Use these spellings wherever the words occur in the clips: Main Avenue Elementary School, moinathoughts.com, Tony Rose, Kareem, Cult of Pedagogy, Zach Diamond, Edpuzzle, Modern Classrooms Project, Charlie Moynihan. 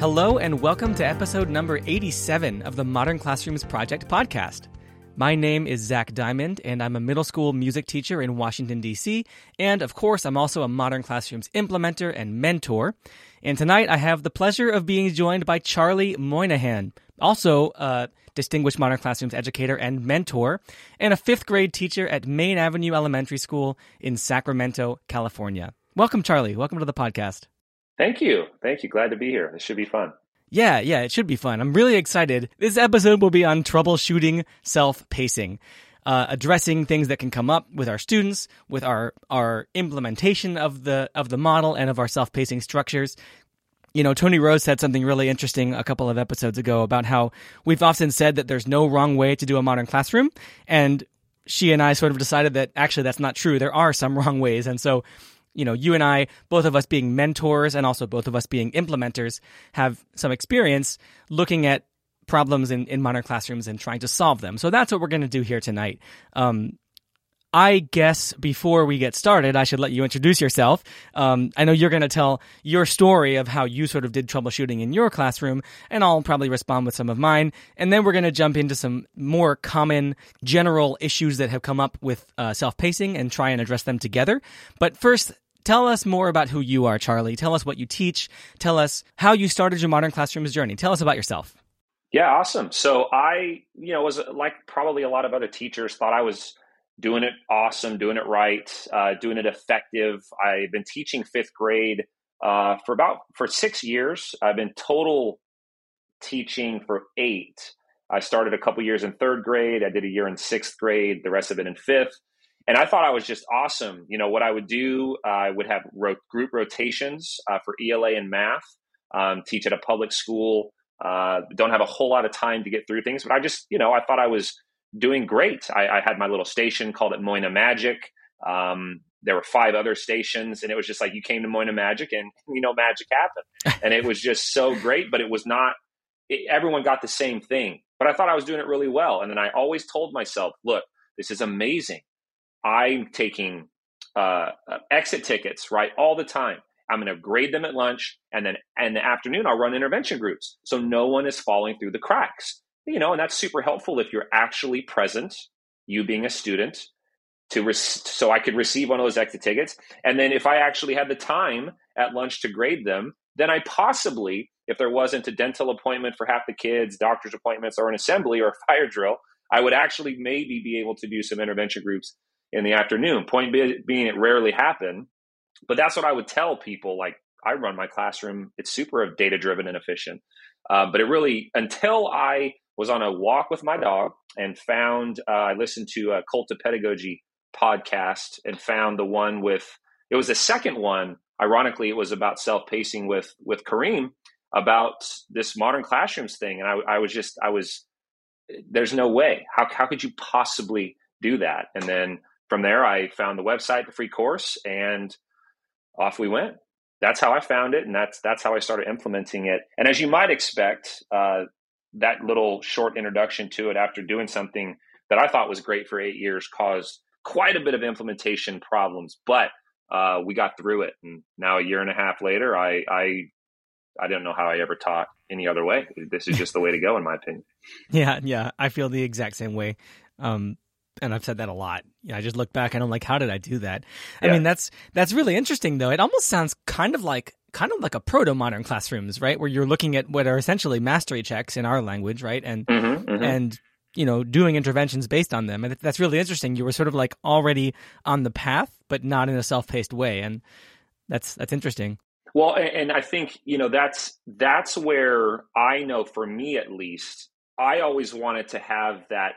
Hello and welcome to episode number 87 of the Modern Classrooms Project podcast. My name is Zach Diamond, and I'm a middle school music teacher in Washington, D.C., and of course, I'm also a Modern Classrooms implementer and mentor. And tonight, I have the pleasure of being joined by Charlie Moynihan, also a distinguished Modern Classrooms educator and mentor, and a fifth grade teacher at Main Avenue Elementary School in Sacramento, California. Welcome, Charlie. Welcome to the podcast. Thank you. Glad to be here. This should be fun. Yeah, it should be fun. I'm really excited. This episode will be on troubleshooting self-pacing, addressing things that can come up with our students, with our implementation of the model and of our self-pacing structures. You know, Tony Rose said something really interesting a couple of episodes ago about how we've often said that there's no wrong way to do a modern classroom, and she and I sort of decided that actually that's not true. There are some wrong ways, and so, you know, you and I, both of us being mentors and also both of us being implementers, have some experience looking at problems in modern classrooms and trying to solve them. So that's what we're going to do here tonight. I guess before we get started, I should let you introduce yourself. I know you're going to tell your story of how you sort of did troubleshooting in your classroom, and I'll probably respond with some of mine. And then we're going to jump into some more common general issues that have come up with self-pacing and try and address them together. But first, tell us more about who you are, Charlie. Tell us what you teach. Tell us how you started your Modern Classrooms journey. Tell us about yourself. Yeah, awesome. So I, was like probably a lot of other teachers, thought I was doing it awesome, doing it right, doing it effective. I've been teaching fifth grade for 6 years. I've been total teaching for 8. I started a couple years in third grade. I did a year in sixth grade. The rest of it in fifth. And I thought I was just awesome. You know, what I would do, I would have group rotations for ELA and math, teach at a public school, don't have a whole lot of time to get through things. But I just, I thought I was doing great. I had my little station, called it Moina Magic. There were 5 other stations, and it was just like you came to Moina Magic and, magic happened. And it was just so great, but it was not, everyone got the same thing. But I thought I was doing it really well. And then I always told myself, look, this is amazing. I'm taking exit tickets, right, all the time. I'm going to grade them at lunch, and then in the afternoon, I'll run intervention groups, so no one is falling through the cracks. And that's super helpful if you're actually present, you being a student, so I could receive one of those exit tickets. And then if I actually had the time at lunch to grade them, then I possibly, if there wasn't a dental appointment for half the kids, doctor's appointments, or an assembly or a fire drill, I would actually maybe be able to do some intervention groups in the afternoon. Point being, it rarely happened, but that's what I would tell people. Like, I run my classroom. It's super data-driven and efficient. But it really, until I was on a walk with my dog and found, I listened to a Cult of Pedagogy podcast and found the one it was the second one. Ironically, it was about self-pacing with Kareem about this modern classrooms thing. And I was there's no way, how could you possibly do that? And then from there, I found the website, the free course, and off we went. That's how I found it, and that's how I started implementing it. And as you might expect, that little short introduction to it after doing something that I thought was great for 8 years caused quite a bit of implementation problems, but we got through it. And now a year and a half later, I don't know how I ever taught any other way. This is just the way to go, in my opinion. Yeah, I feel the exact same way. And I've said that a lot. I just look back and I'm like, how did I do that? Yeah. I mean, that's really interesting, though. It almost sounds kind of like a proto-modern classrooms, right? Where you're looking at what are essentially mastery checks in our language, right? And and doing interventions based on them. And that's really interesting. You were sort of like already on the path, but not in a self-paced way. And that's interesting. Well, and I think, that's where I know, for me at least, I always wanted to have that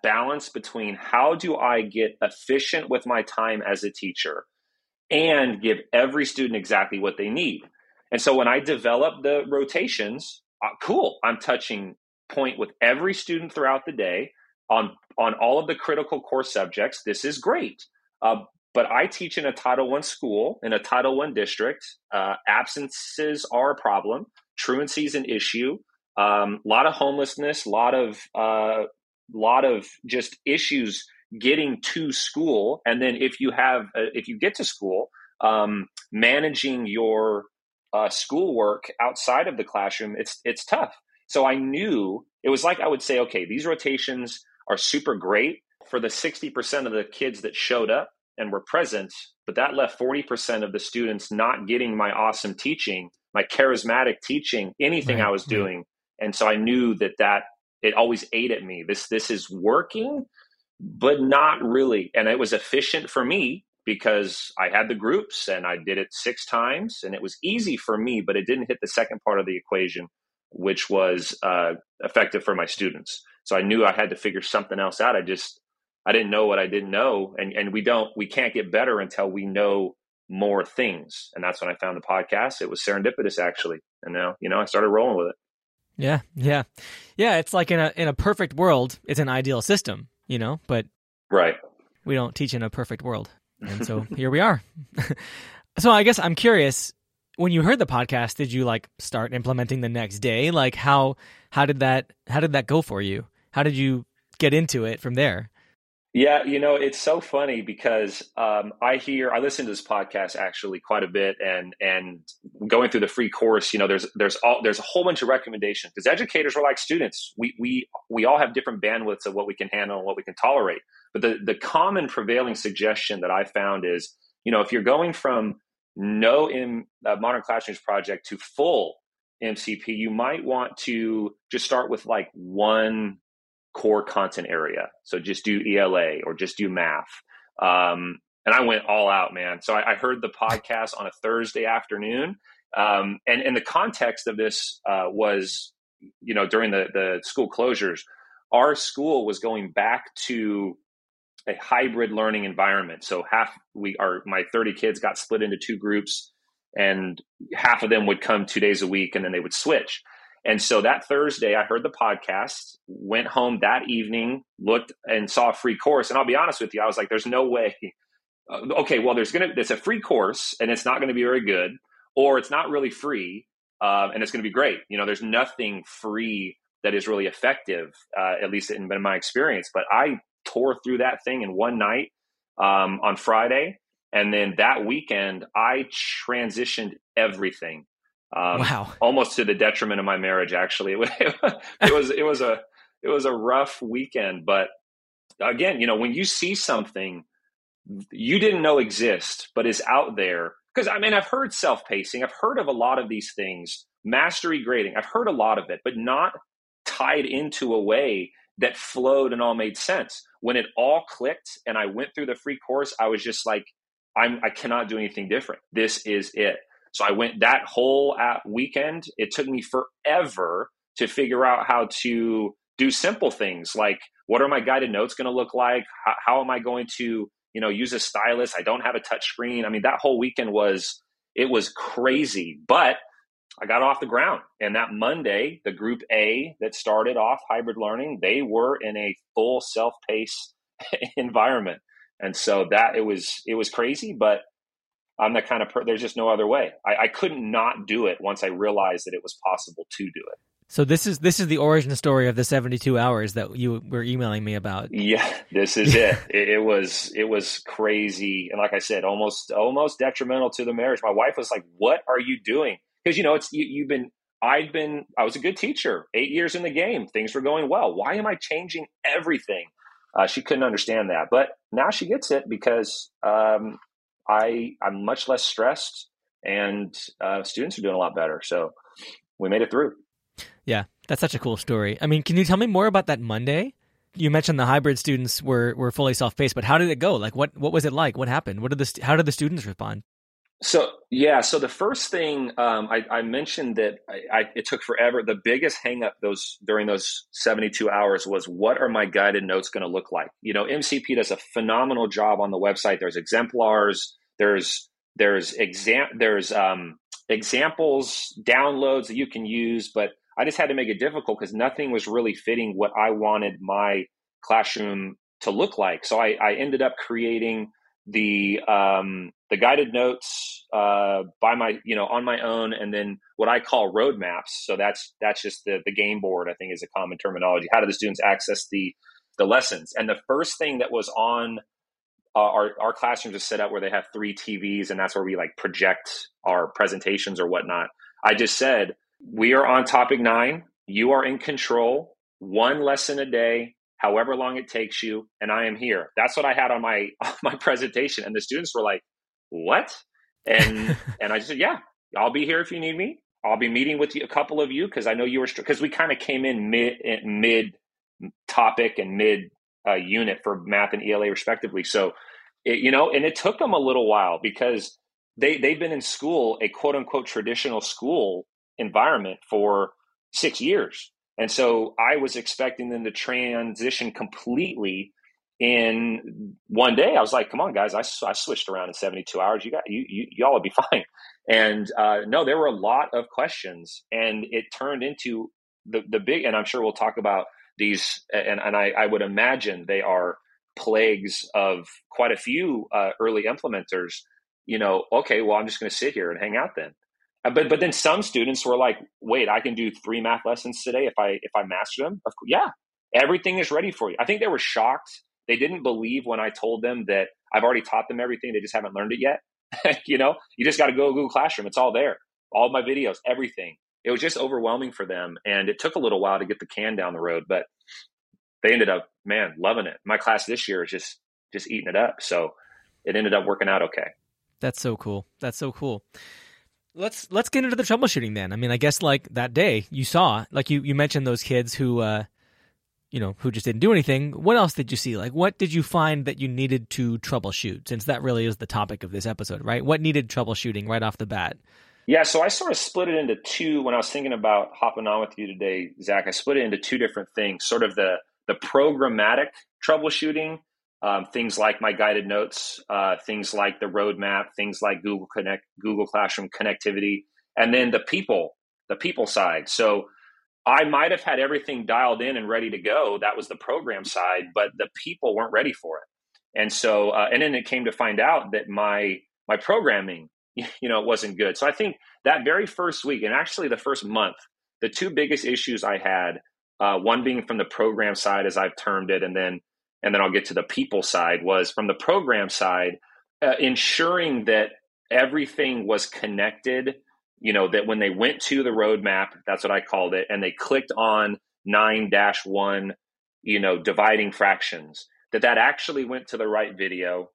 balance between how do I get efficient with my time as a teacher and give every student exactly what they need. And so when I developed the rotations, cool, I'm touching point with every student throughout the day. on all of the critical core subjects, this is great. But I teach in a Title I school, in a Title I district. Absences are a problem. Truancy is an issue. A lot of homelessness, a lot of just issues getting to school. And then if you get to school, managing your schoolwork outside of the classroom, it's tough. So I knew it was like, I would say, okay, these rotations are super great for the 60% of the kids that showed up and were present, but that left 40% of the students not getting my awesome teaching, my charismatic teaching, anything I was doing. And so I knew that it always ate at me. This is working, but not really. And it was efficient for me because I had the groups and I did it 6 times and it was easy for me, but it didn't hit the second part of the equation, which was effective for my students. So I knew I had to figure something else out. I didn't know what I didn't know. And we can't get better until we know more things. And that's when I found the podcast. It was serendipitous, actually. And now, I started rolling with it. Yeah. Yeah. Yeah. It's like in a perfect world, it's an ideal system, but right. We don't teach in a perfect world. And so here we are. So I guess I'm curious, when you heard the podcast, did you start implementing the next day? How did that go for you? How did you get into it from there? Yeah, it's so funny because I listen to this podcast actually quite a bit, and going through the free course, there's a whole bunch of recommendations because educators are like students. We all have different bandwidths of what we can handle and what we can tolerate. But the common prevailing suggestion that I found is, if you're going from no in Modern Classrooms Project to full MCP, you might want to just start with one core content area. So just do ELA or just do math. And I went all out, man. So I heard the podcast on a Thursday afternoon. And the context of this was, during the school closures, our school was going back to a hybrid learning environment. So my 30 kids got split into 2 groups, and half of them would come 2 days a week and then they would switch. And so that Thursday, I heard the podcast, went home that evening, looked and saw a free course. And I'll be honest with you, I was like, there's no way. Okay, well, it's a free course and it's not going to be very good, or it's not really free and it's going to be great. There's nothing free that is really effective, at least in my experience. But I tore through that thing in one night on Friday. And then that weekend, I transitioned everything. Wow! Almost to the detriment of my marriage, actually. It was a rough weekend, but again, when you see something you didn't know exists, but is out there, because I've heard self-pacing, I've heard of a lot of these things, mastery grading, I've heard a lot of it, but not tied into a way that flowed and all made sense. When it all clicked and I went through the free course, I was just like, I cannot do anything different. This is it. So I went that whole weekend. It took me forever to figure out how to do simple things like, what are my guided notes going to look like? How am I going to, use a stylus? I don't have a touch screen. That whole weekend was crazy, but I got off the ground. And that Monday, the group A that started off hybrid learning, they were in a full self-paced environment. And so it was crazy, but I'm that kind of person. There's just no other way. I couldn't not do it once I realized that it was possible to do it. So this is the origin story of the 72 hours that you were emailing me about. Yeah, this is it. It was crazy, and like I said, almost detrimental to the marriage. My wife was like, "What are you doing?" Because I was a good teacher, 8 years in the game. Things were going well. Why am I changing everything? She couldn't understand that, but now she gets it because. I'm much less stressed, and students are doing a lot better. So we made it through. Yeah, that's such a cool story. Can you tell me more about that Monday? You mentioned the hybrid students were fully self-paced, but how did it go? What was it like? What happened? How did the students respond? So yeah, so the first thing I mentioned that it took forever. The biggest hang up during those 72 hours was, what are my guided notes going to look like? MCP does a phenomenal job on the website. There's exemplars, there's examples, downloads that you can use, but I just had to make it difficult because nothing was really fitting what I wanted my classroom to look like. So I ended up creating the guided notes by my, on my own, and then what I call roadmaps. So that's just the game board, I think, is a common terminology. How do the students access the lessons? And the first thing that was on our classrooms is set up where they have 3 TVs, and that's where we like project our presentations or whatnot. I just said, we are on topic 9. You are in control. 1 lesson a day, however long it takes you, and I am here. That's what I had on my presentation. And the students were like, what? And and I just said, yeah, I'll be here if you need me. I'll be meeting with you, a couple of you, because I know you were, because we kind of came in mid topic and mid unit for math and ELA respectively. So, and it took them a little while because they've been in school, a quote unquote traditional school environment for 6 years. And so I was expecting them to transition completely in one day. I was like, come on, guys, I switched around in 72 hours. Y'all will be fine. And no, there were a lot of questions, and it turned into the big, and I'm sure we'll talk about these, and I would imagine they are plagues of quite a few early implementers, okay, well, I'm just going to sit here and hang out then. But then some students were like, wait, I can do 3 math lessons today if I master them? Of course, yeah, everything is ready for you. I think they were shocked. They didn't believe when I told them that I've already taught them everything. They just haven't learned it yet. You just got to go to Google Classroom. It's all there. All my videos, everything. It was just overwhelming for them. And it took a little while to get the can down the road, but they ended up, man, loving it. My class this year is just eating it up. So it ended up working out okay. That's so cool. That's so cool. Let's get into the troubleshooting then. I mean, I guess like that day you saw, like you mentioned those kids who, who just didn't do anything. What else did you see? Like, what did you find that you needed to troubleshoot? Since that really is the topic of this episode, right? What needed troubleshooting right off the bat? Yeah. So I sort of split it into 2 when I was thinking about hopping on with you today, Zach. I split it into 2 different things, sort of the programmatic troubleshooting, things like my guided notes, things like the roadmap, things like Google Classroom connectivity, and then the people side. So I might have had everything dialed in and ready to go. That was the program side, but the people weren't ready for it. And so, and then it came to find out that my programming, wasn't good. So I think that very first week, and actually the first month, the 2 biggest issues I had, one being from the program side, as I've termed it, and then I'll get to the people side, was from the program side, ensuring that everything was connected, that when they went to the roadmap, that's what I called it, and they clicked on 9-1, dividing fractions, that actually went to the right video,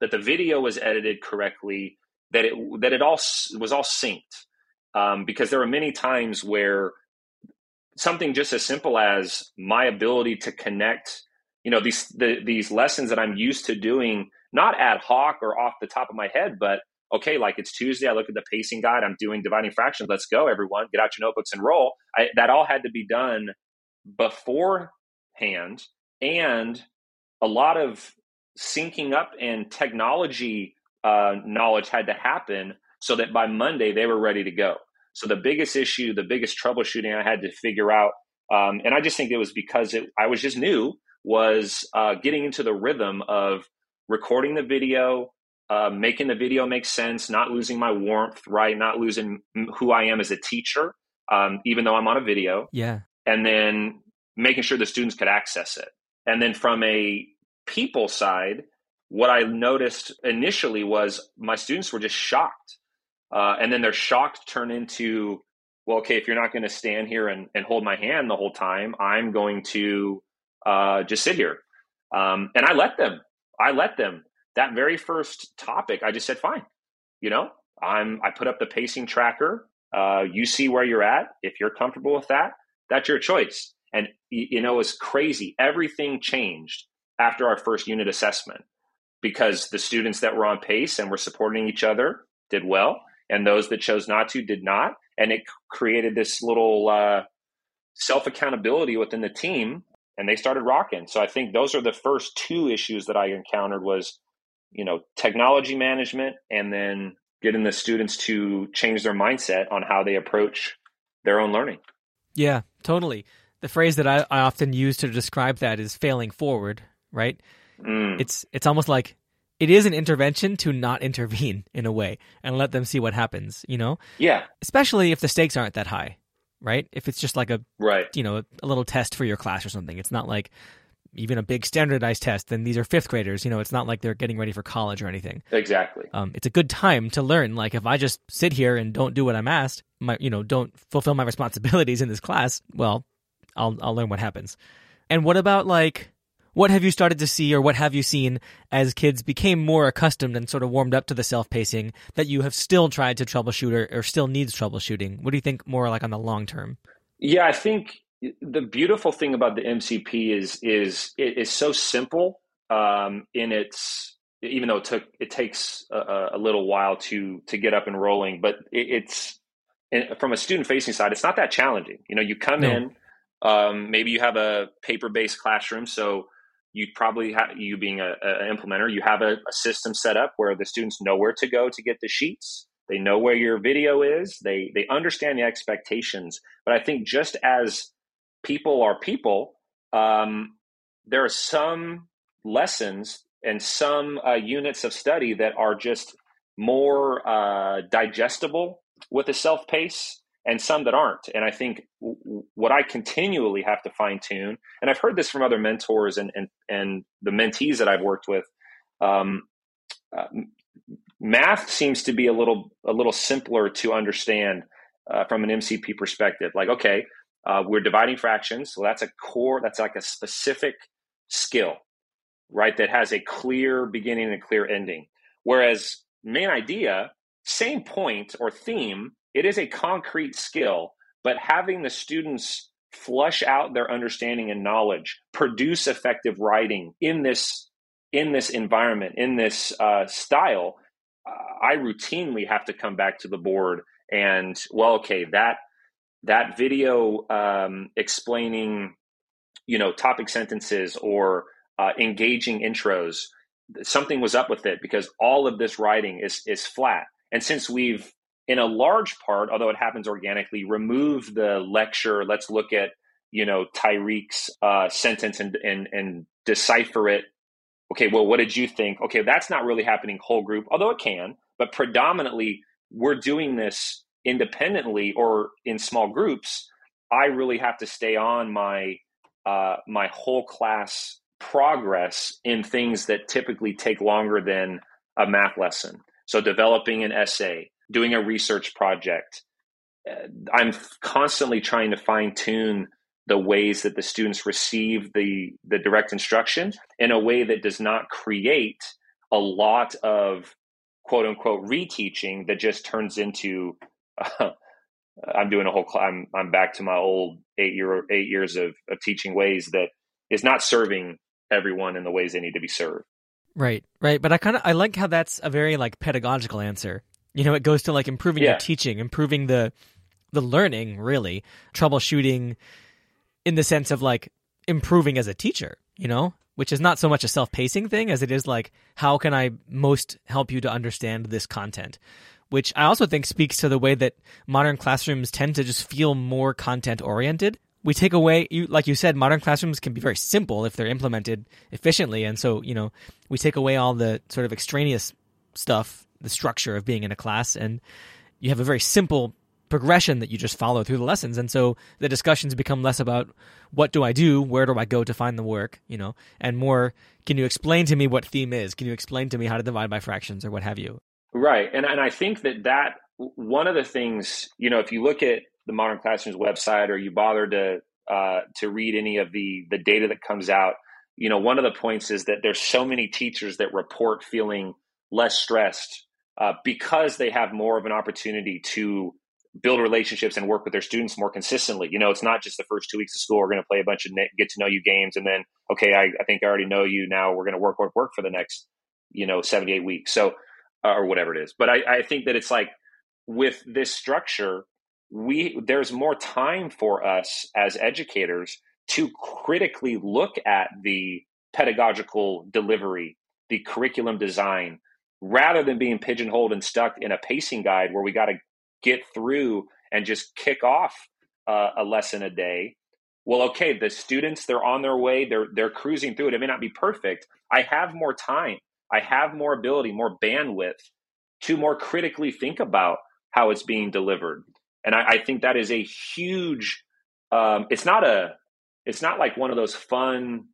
that the video was edited correctly, that it all was all synced. Because there were many times where something just as simple as my ability to connect these lessons that I'm used to doing, not ad hoc or off the top of my head, but okay, like it's Tuesday, I look at the pacing guide, I'm doing dividing fractions. Let's go, everyone, get out your notebooks and roll. That all had to be done beforehand, and a lot of syncing up and technology knowledge had to happen so that by Monday they were ready to go. So the biggest issue, the biggest troubleshooting I had to figure out, and I just think it was because I was just new, was getting into the rhythm of recording the video, making the video make sense, not losing my warmth, right? Not losing who I am as a teacher, even though I'm on a video. Yeah. And then making sure the students could access it. And then from a people side, what I noticed initially was my students were just shocked. And then their shock turned into, well, okay, if you're not going to stand here and hold my hand the whole time, I'm going to just sit here. And I let them that very first topic. I just said, fine. I put up the pacing tracker. You see where you're at. If you're comfortable with that, that's your choice. And it's crazy. Everything changed after our first unit assessment because the students that were on pace and were supporting each other did well. And those that chose not to did not. And it created this little, self-accountability within the team. And they started rocking. So I think those are the first 2 issues that I encountered was, technology management and then getting the students to change their mindset on how they approach their own learning. Yeah, totally. The phrase that I often use to describe that is failing forward, right? Mm. It's almost like it is an intervention to not intervene in a way and let them see what happens, you know? Yeah. Especially if the stakes aren't that high, right? If it's just like a little test for your class or something. It's not like even a big standardized test, then these are fifth graders, you know, it's not like they're getting ready for college or anything. Exactly. It's a good time to learn. Like if I just sit here and don't do what I'm asked, don't fulfill my responsibilities in this class, well, I'll learn what happens. And what about like, what have you started to see or what have you seen as kids became more accustomed and sort of warmed up to the self-pacing that you have still tried to troubleshoot or still needs troubleshooting? What do you think more like on the long term? Yeah, I think the beautiful thing about the MCP is it is so simple even though it takes a little while to get up and rolling, but from a student facing side, it's not that challenging. You know, you come in, maybe you have a paper-based classroom. So you probably you being an implementer, you have a system set up where the students know where to go to get the sheets. They know where your video is. They understand the expectations. But I think just as people are people, there are some lessons and some units of study that are just more digestible with a self-pace and some that aren't. And I think what I continually have to fine-tune, and I've heard this from other mentors and the mentees that I've worked with, math seems to be a little simpler to understand from an MCP perspective. Like, okay, we're dividing fractions. So that's a core, that's like a specific skill, right? That has a clear beginning and a clear ending. Whereas main idea, same point or theme, it is a concrete skill, but having the students flush out their understanding and knowledge, produce effective writing in this environment, in this style, I routinely have to come back to the board and, well, okay, that video explaining, you know, topic sentences or engaging intros, something was up with it because all of this writing is flat. And since we've, in a large part, although it happens organically, remove the lecture, let's look at, you know, Tyreek's sentence and decipher it. Okay, well, what did you think? Okay, that's not really happening whole group, although it can, but predominantly we're doing this independently or in small groups. I really have to stay on my whole class progress in things that typically take longer than a math lesson. So developing an essay, doing a research project, I'm constantly trying to fine tune the ways that the students receive the direct instruction in a way that does not create a lot of quote unquote reteaching that just turns into I'm back to my old 8 years of teaching ways that is not serving everyone in the ways they need to be served. Right. But I like how that's a very like pedagogical answer. You know, it goes to like improving your teaching, improving the learning, really, troubleshooting in the sense of like improving as a teacher, you know, which is not so much a self-pacing thing as it is like, how can I most help you to understand this content? Which I also think speaks to the way that modern classrooms tend to just feel more content-oriented. We take away, like you said, modern classrooms can be very simple if they're implemented efficiently. And so, you know, we take away all the sort of extraneous stuff, the structure of being in a class, and you have a very simple progression that you just follow through the lessons. And so the discussions become less about what do I do, where do I go to find the work, you know, and more, can you explain to me what theme is? Can you explain to me how to divide by fractions or what have you? Right. And I think that one of the things, you know, if you look at the Modern Classrooms website or you bother to read any of the data that comes out, you know, one of the points is that there's so many teachers that report feeling less stressed because they have more of an opportunity to build relationships and work with their students more consistently. You know, it's not just the first 2 weeks of school, we're going to play a bunch of get to know you games. And then, okay, I think I already know you now. We're going to work for the next, you know, 7 to 8 weeks. So, or whatever it is. But I think that it's like with this structure, there's more time for us as educators to critically look at the pedagogical delivery, the curriculum design, rather than being pigeonholed and stuck in a pacing guide where we got to get through and just kick off a lesson a day. well, okay, the students, they're on their way, they're cruising through it. It may not be perfect. I have more time. I have more ability, more bandwidth to more critically think about how it's being delivered. And I think that is a huge, it's not like one of those fun,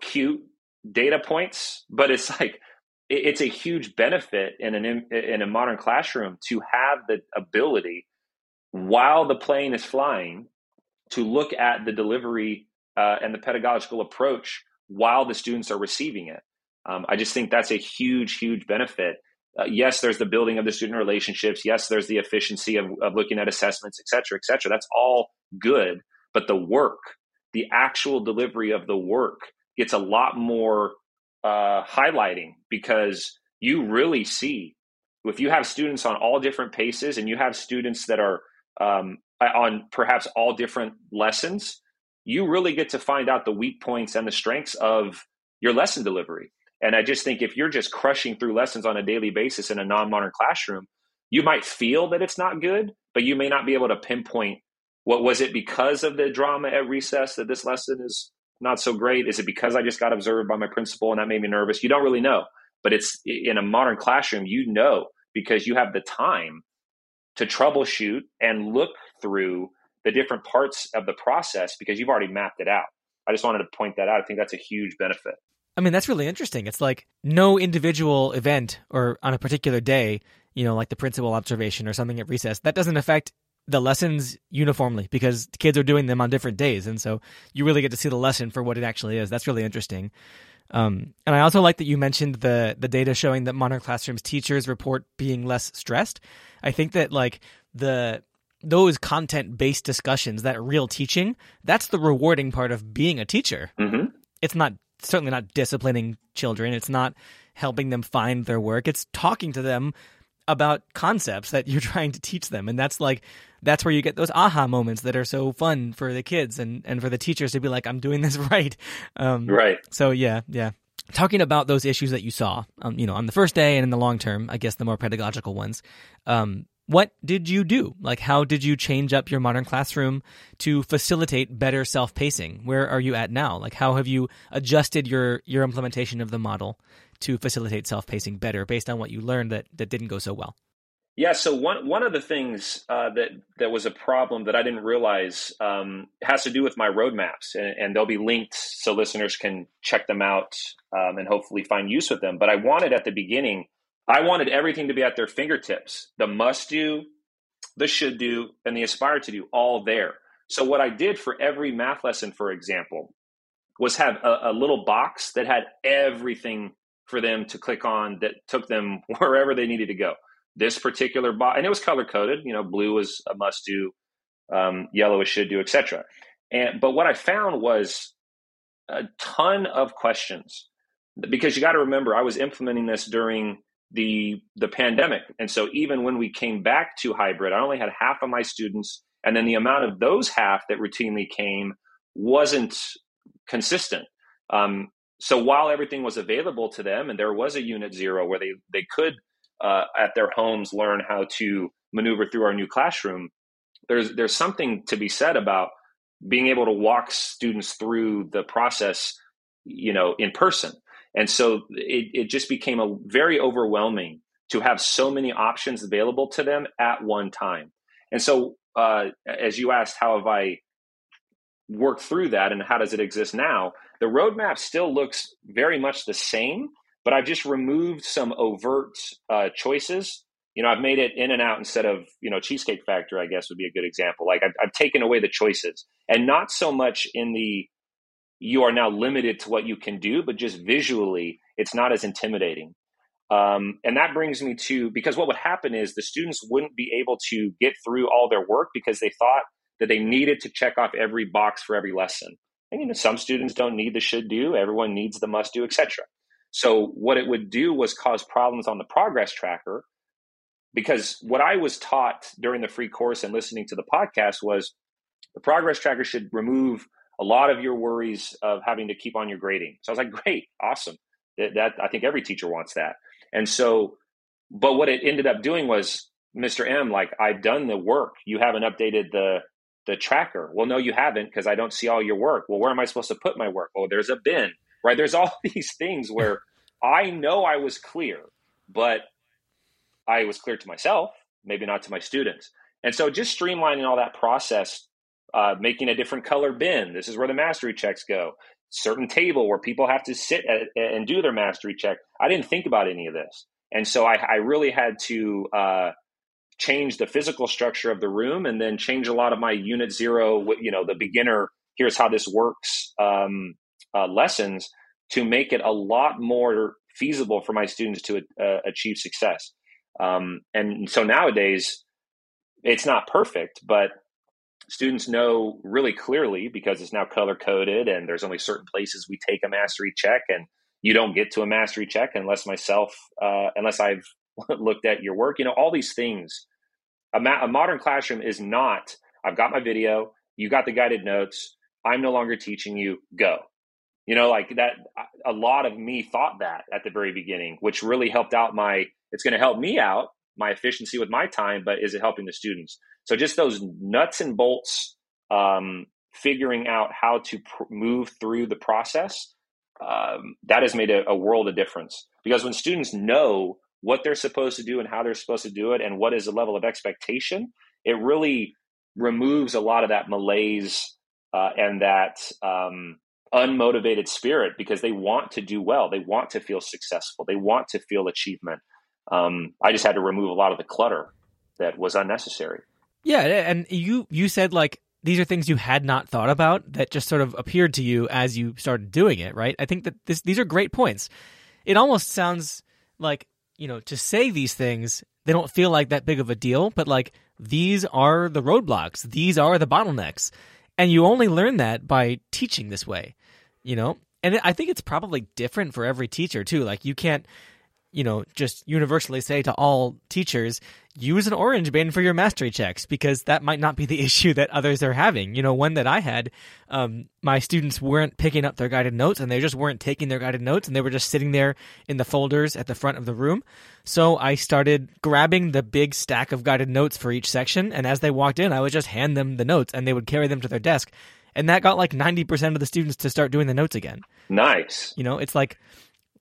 cute data points, but it's like, it's a huge benefit in a modern classroom to have the ability while the plane is flying to look at the delivery and the pedagogical approach while the students are receiving it. I just think that's a huge, huge benefit. Yes, there's the building of the student relationships. Yes, there's the efficiency of looking at assessments, et cetera, et cetera. That's all good. But the work, the actual delivery of the work gets a lot more highlighting, because you really see, if you have students on all different paces and you have students that are on perhaps all different lessons, you really get to find out the weak points and the strengths of your lesson delivery. And I just think if you're just crushing through lessons on a daily basis in a non-modern classroom, you might feel that it's not good, but you may not be able to pinpoint, what was it because of the drama at recess that this lesson is not so great? Is it because I just got observed by my principal and that made me nervous? You don't really know, but it's in a modern classroom, you know, because you have the time to troubleshoot and look through the different parts of the process because you've already mapped it out. I just wanted to point that out. I think that's a huge benefit. I mean, that's really interesting. It's like no individual event or on a particular day, like the principal observation or something at recess, that doesn't affect the lessons uniformly because kids are doing them on different days. And so you really get to see the lesson for what it actually is. That's really interesting. And I also like that you mentioned the data showing that modern classrooms teachers report being less stressed. I think that those content-based discussions, that real teaching, that's the rewarding part of being a teacher. Mm-hmm. Certainly not disciplining children. It's not helping them find their work. It's talking to them about concepts that you're trying to teach them. And that's where you get those aha moments that are so fun for the kids and for the teachers to be like, I'm doing this right. Right. So yeah. Talking about those issues that you saw, on the first day and in the long term, I guess the more pedagogical ones, what did you do? How did you change up your modern classroom to facilitate better self-pacing? Where are you at now? How have you adjusted your implementation of the model to facilitate self-pacing better based on what you learned that didn't go so well? Yeah. So one of the things that was a problem that I didn't realize has to do with my roadmaps, and they'll be linked so listeners can check them out and hopefully find use with them. But I wanted at the beginning, I wanted everything to be at their fingertips, the must do, the should do, and the aspire to do, all there. So what I did for every math lesson, for example, was have a little box that had everything for them to click on that took them wherever they needed to go. This particular box, and it was color-coded, blue was a must do, yellow is should do, et cetera. But what I found was a ton of questions, because you got to remember, I was implementing this during the pandemic. And so even when we came back to hybrid, I only had half of my students. And then the amount of those half that routinely came wasn't consistent. So while everything was available to them, and there was a unit zero where they could at their homes learn how to maneuver through our new classroom, there's something to be said about being able to walk students through the process, in person. And so it just became very overwhelming to have so many options available to them at one time. And so as you asked, how have I worked through that and how does it exist now? The roadmap still looks very much the same, but I've just removed some overt choices. I've made it in and out instead of, Cheesecake Factory, I guess would be a good example. I've taken away the choices, and not so much in the, you are now limited to what you can do, but just visually, it's not as intimidating. And that brings me to, because what would happen is the students wouldn't be able to get through all their work because they thought that they needed to check off every box for every lesson. And some students don't need the should do, everyone needs the must do, et cetera. So what it would do was cause problems on the progress tracker, because what I was taught during the free course and listening to the podcast was the progress tracker should remove a lot of your worries of having to keep on your grading. So I was like, great, awesome. That I think every teacher wants that. And so, but what it ended up doing was, Mr. M, I've done the work. You haven't updated the the tracker. Well, no, you haven't, because I don't see all your work. Well, where am I supposed to put my work? Oh, there's a bin, right? There's all these things where I know I was clear, but I was clear to myself, maybe not to my students. And so just streamlining all that process, making a different color bin. This is where the mastery checks go. Certain table where people have to sit at and do their mastery check. I didn't think about any of this. And so I really had to change the physical structure of the room, and then change a lot of my unit zero, you know, the beginner, here's how this works, lessons, to make it a lot more feasible for my students to achieve success. And so nowadays, it's not perfect, but students know really clearly, because it's now color coded and there's only certain places we take a mastery check, and you don't get to a mastery check unless unless I've looked at your work, you know, all these things. A modern classroom is not, I've got my video, you got the guided notes, I'm no longer teaching you, go. You know, like that, a lot of me thought that at the very beginning, which really helped out it's going to help me out, my efficiency with my time, but is it helping the students? So just those nuts and bolts, figuring out how to move through the process, that has made a world of difference. Because when students know what they're supposed to do and how they're supposed to do it and what is the level of expectation, it really removes a lot of that malaise and that unmotivated spirit, because they want to do well. They want to feel successful. They want to feel achievement. I just had to remove a lot of the clutter that was unnecessary. Yeah, and you said, like, these are things you had not thought about that just sort of appeared to you as you started doing it, right? I think that these are great points. It almost sounds like, you know, to say these things, they don't feel like that big of a deal, but like, these are the roadblocks. These are the bottlenecks. And you only learn that by teaching this way, you know? And I think it's probably different for every teacher too. Like, you can't, you know, just universally say to all teachers, use an orange bin for your mastery checks, because that might not be the issue that others are having. You know, one that I had, my students weren't picking up their guided notes, and they just weren't taking their guided notes, and they were just sitting there in the folders at the front of the room. So I started grabbing the big stack of guided notes for each section, and as they walked in, I would just hand them the notes, and they would carry them to their desk. And that got like 90% of the students to start doing the notes again. Nice. You know, it's like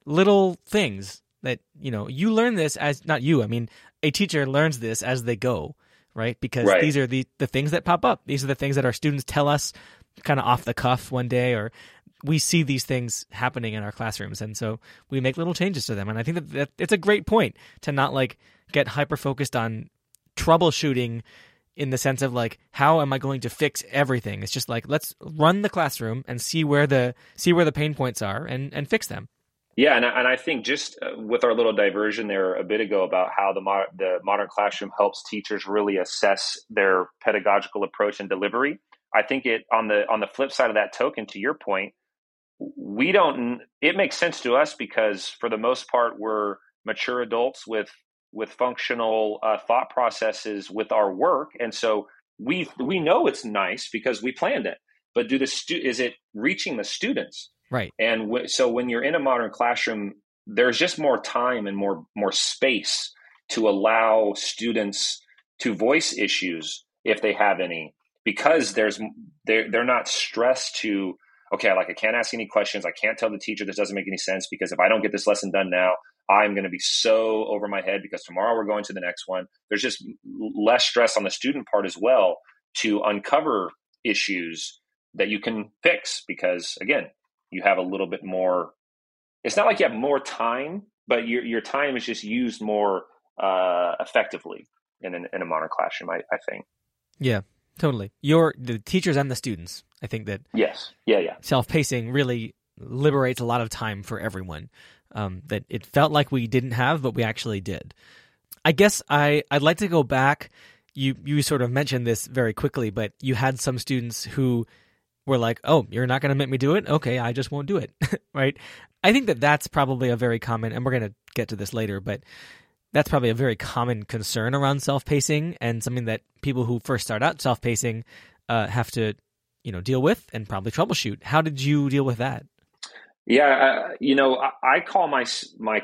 little things that, you know, you learn this as, not you, I mean, a teacher learns this as they go, right? Because right. These are the things that pop up. These are the things that our students tell us kind of off the cuff one day, or we see these things happening in our classrooms. And so we make little changes to them. And I think that it's a great point to not like get hyper-focused on troubleshooting in the sense of like, how am I going to fix everything? It's just like, let's run the classroom and see where the pain points are and fix them. Yeah, and I think just with our little diversion there a bit ago about how the modern classroom helps teachers really assess their pedagogical approach and delivery, I think it on the flip side of that token, to your point, it makes sense to us, because for the most part we're mature adults with functional thought processes with our work, and so we know it's nice because we planned it. But is it reaching the students? Right. And so when you're in a modern classroom, there's just more time and more space to allow students to voice issues if they have any, because they're not stressed to, okay, like, I can't ask any questions. I can't tell the teacher this doesn't make any sense, because if I don't get this lesson done now, I'm going to be so over my head because tomorrow we're going to the next one. There's just less stress on the student part as well to uncover issues that you can fix, because, again, you have a little bit more. It's not like you have more time, but your time is just used more effectively in a modern classroom, I think. Yeah, totally. The teachers and the students. I think that. Yes. Yeah. Self-pacing really liberates a lot of time for everyone that it felt like we didn't have, but we actually did. I guess I'd like to go back. You sort of mentioned this very quickly, but you had some students who we're like, oh, you're not going to make me do it? Okay, I just won't do it, right? I think that that's probably a very common, and we're going to get to this later, but that's probably a very common concern around self-pacing, and something that people who first start out self-pacing have to, you know, deal with and probably troubleshoot. How did you deal with that? Yeah, you know, I call my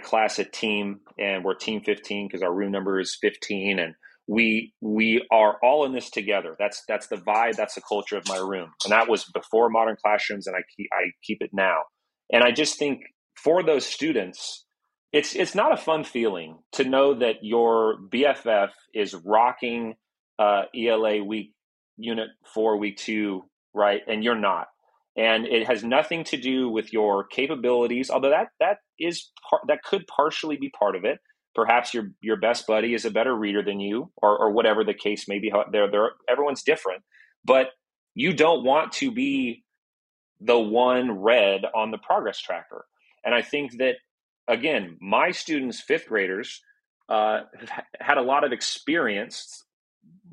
class a team, and we're Team 15 because our room number is 15, and we are all in this together. That's the vibe. That's the culture of my room. And that was before Modern Classrooms, and I keep it now. And I just think for those students, it's not a fun feeling to know that your BFF is rocking ELA week, unit 4, week 2, right? And you're not. And it has nothing to do with your capabilities, although that could partially be part of it. Perhaps your best buddy is a better reader than you, or whatever the case may be. Everyone's different, but you don't want to be the one read on the progress tracker. And I think that, again, my students, fifth graders, had a lot of experience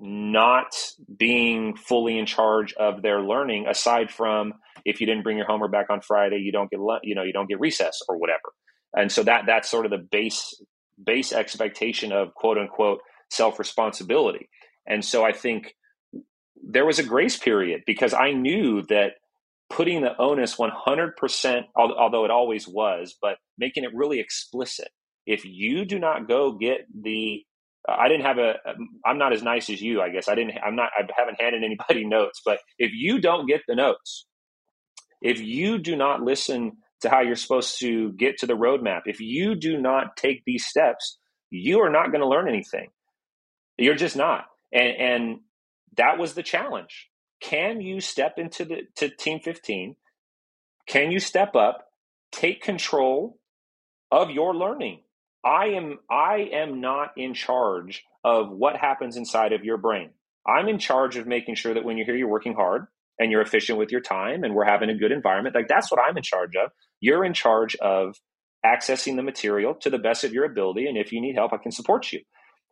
not being fully in charge of their learning, aside from if you didn't bring your homework back on Friday, you don't get recess or whatever. And so that's sort of the base expectation of quote unquote self-responsibility. And so I think there was a grace period because I knew that putting the onus 100%, although it always was, but making it really explicit. If you do not go get the, I'm not as nice as you, I guess. I haven't handed anybody notes, but if you don't get the notes, if you do not listen to how you're supposed to get to the roadmap, if you do not take these steps, you are not going to learn anything. You're just not. And that was the challenge. Can you step into to Team 15? Can you step up, take control of your learning? I am not in charge of what happens inside of your brain. I'm in charge of making sure that when you're here, you're working hard and you're efficient with your time and we're having a good environment. Like, that's what I'm in charge of. You're in charge of accessing the material to the best of your ability. And if you need help, I can support you.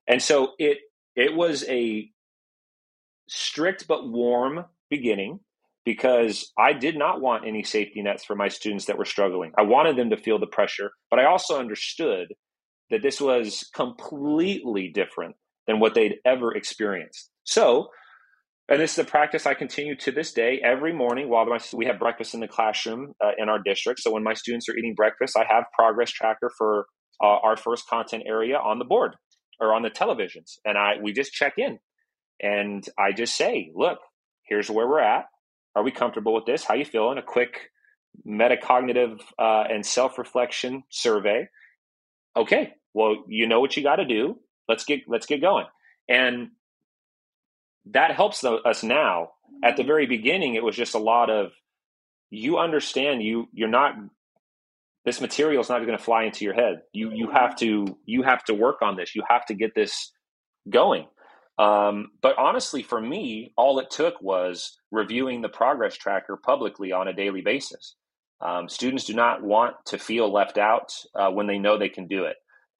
And so it was a strict but warm beginning because I did not want any safety nets for my students that were struggling. I wanted them to feel the pressure, but I also understood that this was completely different than what they'd ever experienced. So, and this is a practice I continue to this day, every morning while we have breakfast in the classroom in our district. So when my students are eating breakfast, I have progress tracker for our first content area on the board or on the televisions. And we just check in and I just say, look, here's where we're at. Are we comfortable with this? How you feeling? A quick metacognitive and self-reflection survey. Okay, well, you know what you got to do. Let's get going. And that helps us now. At the very beginning, it was just a lot of, you understand you're not, this material is not going to fly into your head. You have to work on this. You have to get this going. But honestly, for me, all it took was reviewing the progress tracker publicly on a daily basis. Students do not want to feel left out when they know they can do it.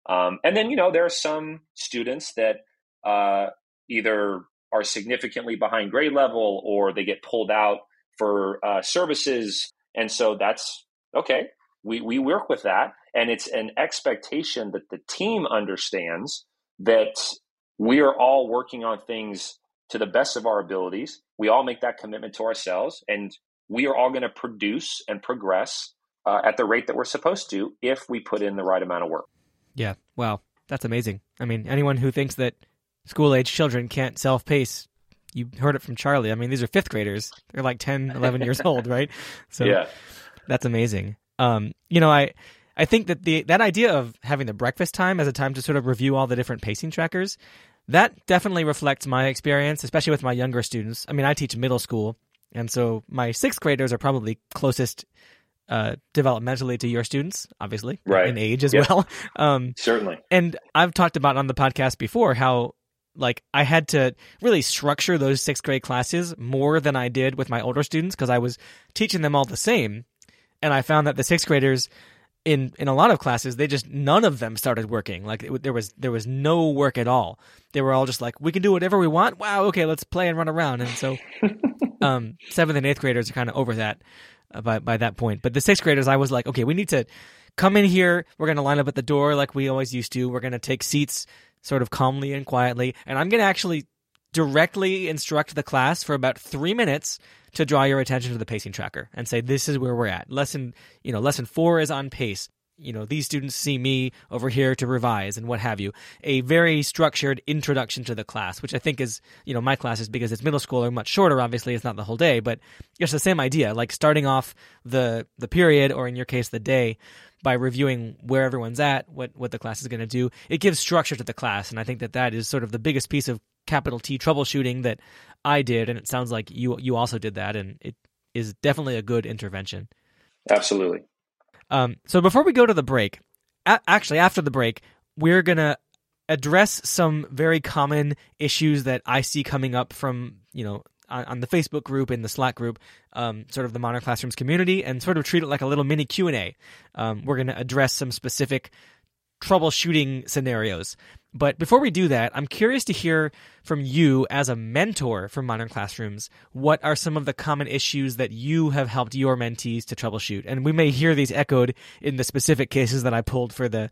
And then, there are some students that either are significantly behind grade level or they get pulled out for services. And so that's okay. We work with that. And it's an expectation that the team understands that we are all working on things to the best of our abilities. We all make that commitment to ourselves, and we are all going to produce and progress at the rate that we're supposed to if we put in the right amount of work. Yeah. Wow. That's amazing. I mean, anyone who thinks that school-age children can't self-pace, you heard it from Charlie. I mean, these are fifth graders. They're like 10, 11 years old, right? So yeah. That's amazing. I think that that idea of having the breakfast time as a time to sort of review all the different pacing trackers, that definitely reflects my experience, especially with my younger students. I mean, I teach middle school, and so my sixth graders are probably closest developmentally to your students, obviously, right, in age as well. Certainly. And I've talked about on the podcast before how, like, I had to really structure those sixth grade classes more than I did with my older students because I was teaching them all the same, and I found that the sixth graders – in a lot of classes, they just, none of them started working. Like there was no work at all. They were all just like, we can do whatever we want. Wow. Okay. Let's play and run around. And so, seventh and eighth graders are kind of over that by that point. But the sixth graders, I was like, okay, we need to come in here. We're going to line up at the door like we always used to. We're going to take seats sort of calmly and quietly. And I'm going to actually directly instruct the class for about 3 minutes to draw your attention to the pacing tracker and say, this is where we're at. Lesson 4 is on pace. you know, these students see me over here to revise and what have you. A very structured introduction to the class, which I think is, you know, my class is, because it's middle school, or much shorter, obviously, it's not the whole day, but it's the same idea, like starting off the period, or in your case, the day, by reviewing where everyone's at, what the class is going to do. It gives structure to the class, and I think that that is sort of the biggest piece of capital T troubleshooting that I did, and it sounds like you also did that, and it is definitely a good intervention. Absolutely. So before we go to the break, actually after the break, we're going to address some very common issues that I see coming up from, you know, on the Facebook group and the Slack group, sort of the Modern Classrooms community, and sort of treat it like a little mini Q&A. We're going to address some specific troubleshooting scenarios. But before we do that, I'm curious to hear from you as a mentor for Modern Classrooms. What are some of the common issues that you have helped your mentees to troubleshoot? And we may hear these echoed in the specific cases that I pulled for the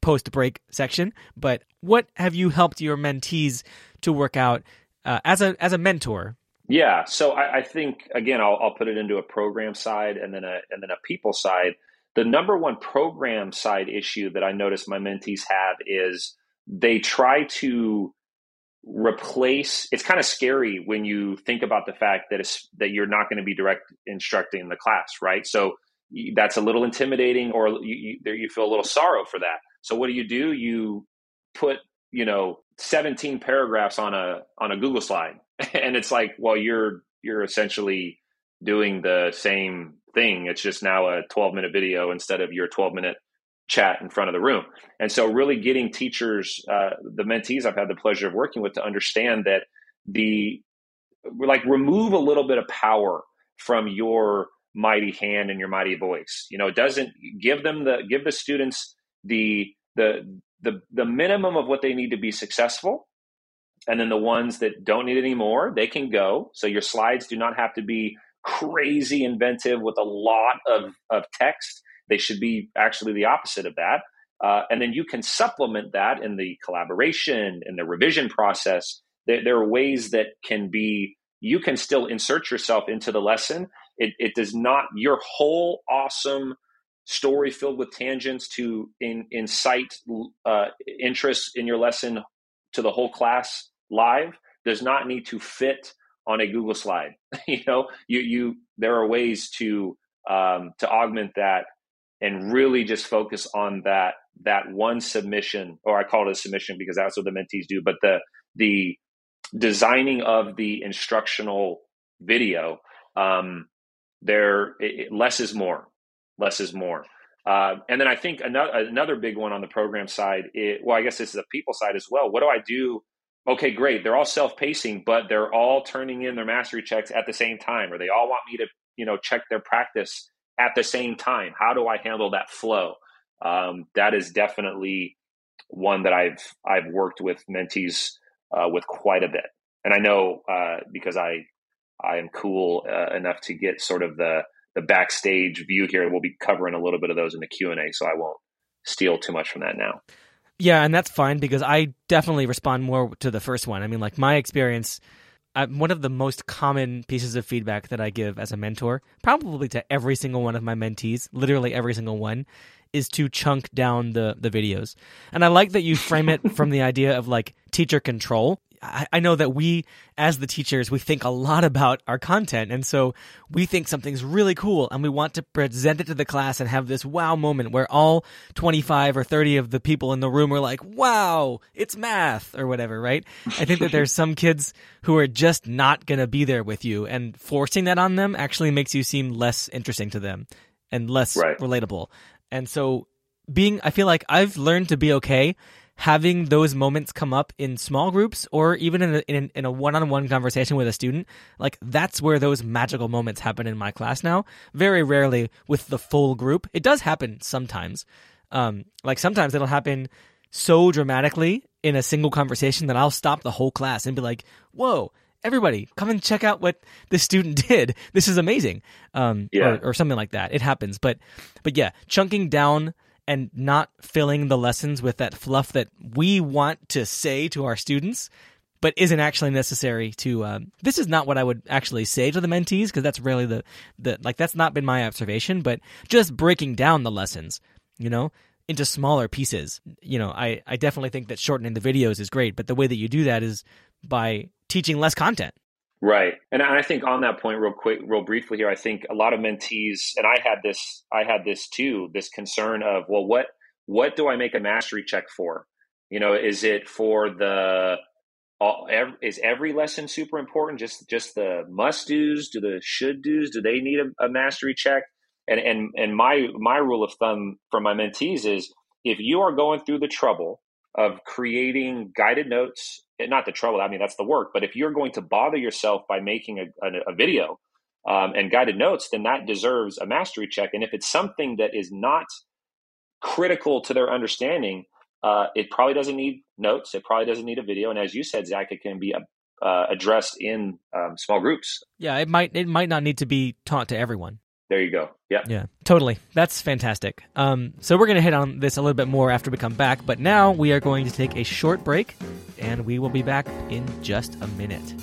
post-break section. But what have you helped your mentees to work out as a mentor? Yeah, so I think, again, I'll put it into a program side and then a people side. The number one program side issue that I notice my mentees have is they try to replace. It's kind of scary when you think about the fact that you're not going to be direct instructing the class, right? So that's a little intimidating, or you feel a little sorrow for that. So what do? You put, 17 paragraphs on a Google slide, and it's like, well, you're essentially doing the same thing. It's just now a 12-minute video instead of your 12-minute chat in front of the room. And so really getting teachers, the mentees I've had the pleasure of working with, to understand that remove a little bit of power from your mighty hand and your mighty voice. It doesn't give the students the minimum of what they need to be successful. And then the ones that don't need any more, they can go. So your slides do not have to be crazy inventive with a lot of text. They should be actually the opposite of that. And then you can supplement that in the collaboration, in the revision process. There are ways that you can still insert yourself into the lesson. It does not, your whole awesome story filled with tangents to incite interest in your lesson to the whole class live, does not need to fit on a Google slide. There are ways to augment that and really just focus on that one submission, or I call it a submission because that's what the mentees do, but the designing of the instructional video, less is more. Less is more. And then I think another big one on the program side, I guess this is the people side as well. What do I do? Okay, great. They're all self-pacing, but they're all turning in their mastery checks at the same time, or they all want me to, check their practice at the same time. How do I handle that flow? That is definitely one that I've worked with mentees with quite a bit. And I know because I am cool enough to get sort of the backstage view here. We'll be covering a little bit of those in the Q&A, so I won't steal too much from that now. Yeah, and that's fine, because I definitely respond more to the first one. I mean, like my experience, one of the most common pieces of feedback that I give as a mentor, probably to every single one of my mentees, literally every single one, is to chunk down the videos. And I like that you frame it from the idea of like teacher control. I know that we, as the teachers, we think a lot about our content. And so we think something's really cool and we want to present it to the class and have this wow moment where all 25 or 30 of the people in the room are like, wow, it's math or whatever, right? I think that there's some kids who are just not going to be there with you, and forcing that on them actually makes you seem less interesting to them and less relatable. And so I feel like I've learned to be okay having those moments come up in small groups, or even in a one-on-one conversation with a student. Like, that's where those magical moments happen in my class now. Very rarely with the full group. It does happen sometimes. Like sometimes it'll happen so dramatically in a single conversation that I'll stop the whole class and be like, whoa, everybody, come and check out what this student did. This is amazing. Or something like that. It happens. But yeah, chunking down and not filling the lessons with that fluff that we want to say to our students, but isn't actually necessary to, this is not what I would actually say to the mentees, because that's really that's not been my observation, but just breaking down the lessons you know, into smaller pieces. You know, I definitely think that shortening the videos is great, but the way that you do that is by teaching less content. Right. And I think on that point, real briefly here, I think a lot of mentees, and I had this too, this concern of, well, what do I make a mastery check for? You know, is it for is every lesson super important? Just the must do's, do the should do's, do they need a mastery check? And my rule of thumb for my mentees is, if you are going through the trouble of creating guided notes, not the trouble, I mean, that's the work, but if you're going to bother yourself by making a video and guided notes, then that deserves a mastery check. And if it's something that is not critical to their understanding, it probably doesn't need notes. It probably doesn't need a video. And as you said, Zach, it can be addressed in small groups. Yeah, it might not need to be taught to everyone. There you go. Yeah, totally. That's fantastic. So we're going to hit on this a little bit more after we come back, but now we are going to take a short break, and we will be back in just a minute.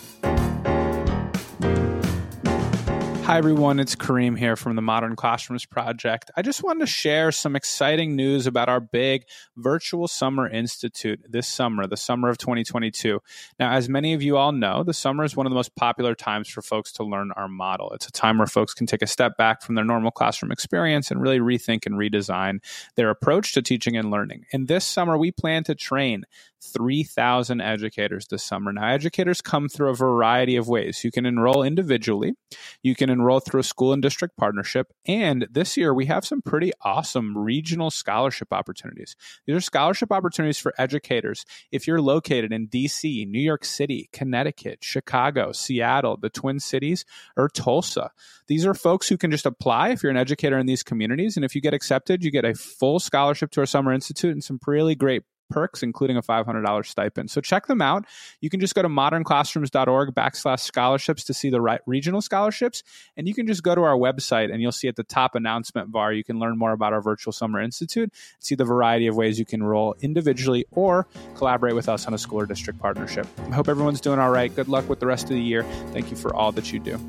Hi, everyone. It's Kareem here from the Modern Classrooms Project. I just wanted to share some exciting news about our big virtual summer institute this summer, the summer of 2022. Now, as many of you all know, the summer is one of the most popular times for folks to learn our model. It's a time where folks can take a step back from their normal classroom experience and really rethink and redesign their approach to teaching and learning. And this summer, we plan to train 3,000 educators this summer. Now, educators come through a variety of ways. You can enroll individually. You can enroll through a school and district partnership. And this year, we have some pretty awesome regional scholarship opportunities. These are scholarship opportunities for educators. If you're located in D.C., New York City, Connecticut, Chicago, Seattle, the Twin Cities, or Tulsa, these are folks who can just apply if you're an educator in these communities. And if you get accepted, you get a full scholarship to our summer institute and some really great perks, including a $500 stipend. So check them out. You can just go to modernclassrooms.org/scholarships to see the regional scholarships. And you can just go to our website and you'll see at the top announcement bar, you can learn more about our virtual summer institute, see the variety of ways you can enroll individually or collaborate with us on a school or district partnership. I hope everyone's doing all right. Good luck with the rest of the year. Thank you for all that you do.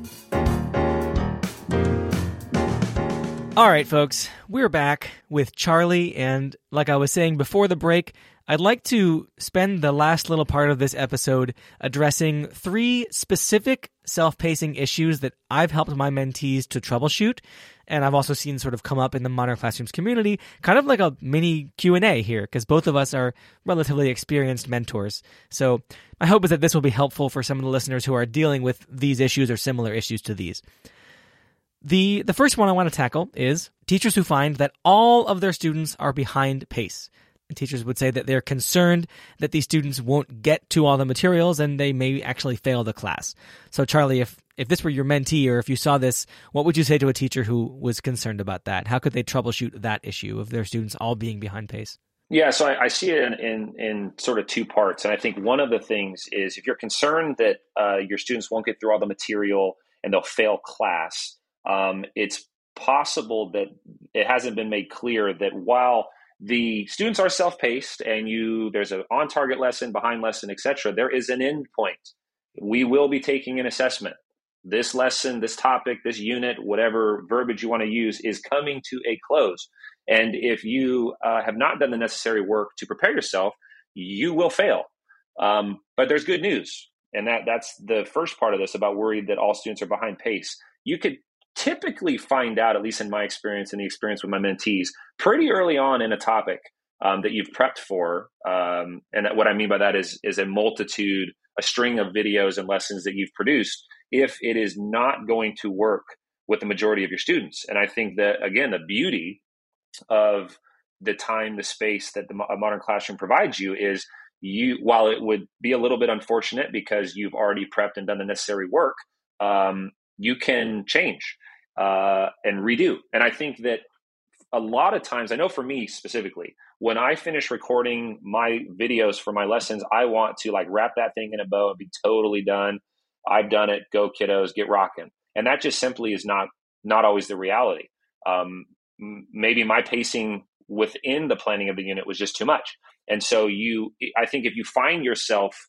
All right, folks, we're back with Charlie, and like I was saying before the break, I'd like to spend the last little part of this episode addressing three specific self-pacing issues that I've helped my mentees to troubleshoot, and I've also seen sort of come up in the Modern Classrooms community, kind of like a mini Q&A here, because both of us are relatively experienced mentors. So my hope is that this will be helpful for some of the listeners who are dealing with these issues or similar issues to these. The first one I want to tackle is teachers who find that all of their students are behind pace. And teachers would say that they're concerned that these students won't get to all the materials and they may actually fail the class. So, Charlie, if this were your mentee or if you saw this, what would you say to a teacher who was concerned about that? How could they troubleshoot that issue of their students all being behind pace? Yeah, so I see it in sort of two parts. And I think one of the things is if you're concerned that your students won't get through all the material and they'll fail class, it's possible that it hasn't been made clear that while the students are self-paced and there's an on-target lesson, behind lesson, etc., there is an end point. We will be taking an assessment. This lesson, this topic, this unit, whatever verbiage you want to use is coming to a close. And if you have not done the necessary work to prepare yourself, you will fail. But there's good news. And that's the first part of this about worried that all students are behind pace. You could typically find out, at least in my experience and the experience with my mentees, pretty early on in a topic that you've prepped for. And what I mean by that is a string of videos and lessons that you've produced, if it is not going to work with the majority of your students. And I think that, again, the beauty of the time, the space that a modern classroom provides you is while it would be a little bit unfortunate because you've already prepped and done the necessary work, you can change and redo. And I think that a lot of times, I know for me specifically, when I finish recording my videos for my lessons, I want to wrap that thing in a bow and be totally done. I've done it. Go kiddos, get rocking. And that just simply is not always the reality. Maybe my pacing within the planning of the unit was just too much. And so I think if you find yourself